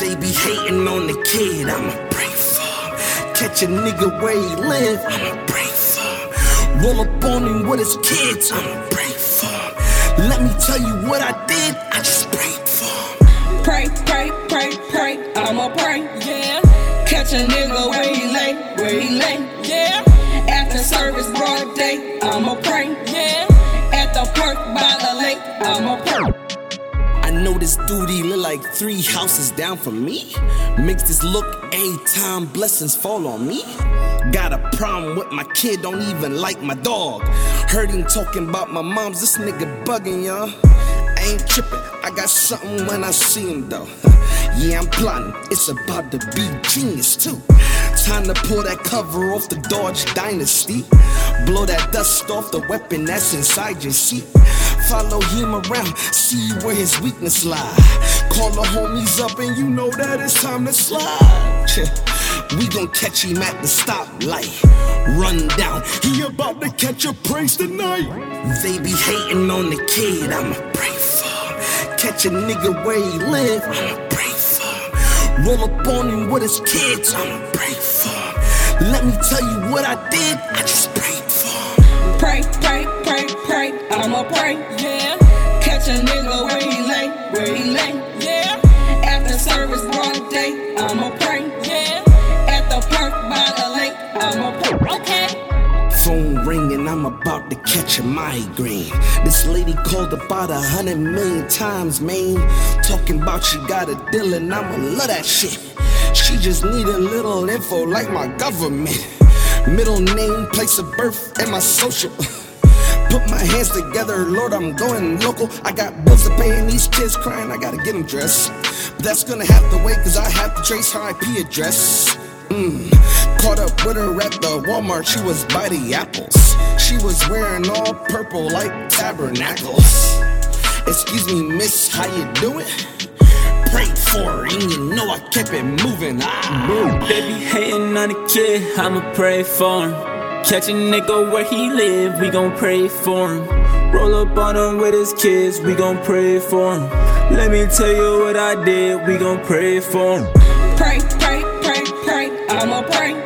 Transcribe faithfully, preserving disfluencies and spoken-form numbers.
They be hating on the kid, I'ma pray for him. Catch a nigga where he live, I'ma pray for him. Roll up on him with his kids, I'ma pray for him. Let me tell you what I did, I just prayed for him. Pray, pray, pray, pray, I'ma pray, yeah. Catch a nigga where he lay, where he lay, yeah. After service, broad day, I'ma pray, yeah. At the park by the lake, I'ma pray. I know this dude, he look like three houses down from me. Makes this look anytime blessings fall on me. Got a problem with my kid, don't even like my dog. Heard him talking about my moms, this nigga bugging, y'all. I ain't tripping, I got something when I see him, though. Yeah, I'm plotting, it's about to be genius, too. Time to pull that cover off the Dodge Dynasty. Blow that dust off the weapon that's inside your seat. Follow him around, see where his weakness lie. Call the homies up and you know that it's time to slide. We gon' catch him at the stoplight. Run down, he about to catch a praise tonight. They be hating on the kid, I'ma pray for him. Catch a nigga where he live, I'ma pray for him. Roll up on him with his kids, I'ma pray for him. Let me tell you what I did, I just prayed for him. Pray, pray, pray, pray, I'ma pray, yeah. Catch a nigga where he lay, where he lay, yeah. After service, broad day, I'ma pray, yeah. At the park by the lake, I'ma pray, okay. Phone ringing, I'm about to catch a migraine. This lady called about a hundred million times, man. Talking about she got a deal and I'ma love that shit. She just need a little info like my government. Middle name, place of birth, and my social. Put my hands together, Lord, I'm going local. I got bills to pay and these kids crying, I gotta get them dressed. But that's gonna have to wait, cause I have to trace her I P address. Mm. Caught up with her at the Walmart, she was by the apples. She was wearing all purple like tabernacles. Excuse me, miss, how you doing? Prayed for her, and you know I kept it moving. Ah. They be hating on the kid, I'ma pray for him. Catch a nigga where he live, we gon' pray for him. Roll up on him with his kids, we gon' pray for him. Let me tell you what I did, we gon' pray for him. Pray, pray, pray, pray, I'ma pray.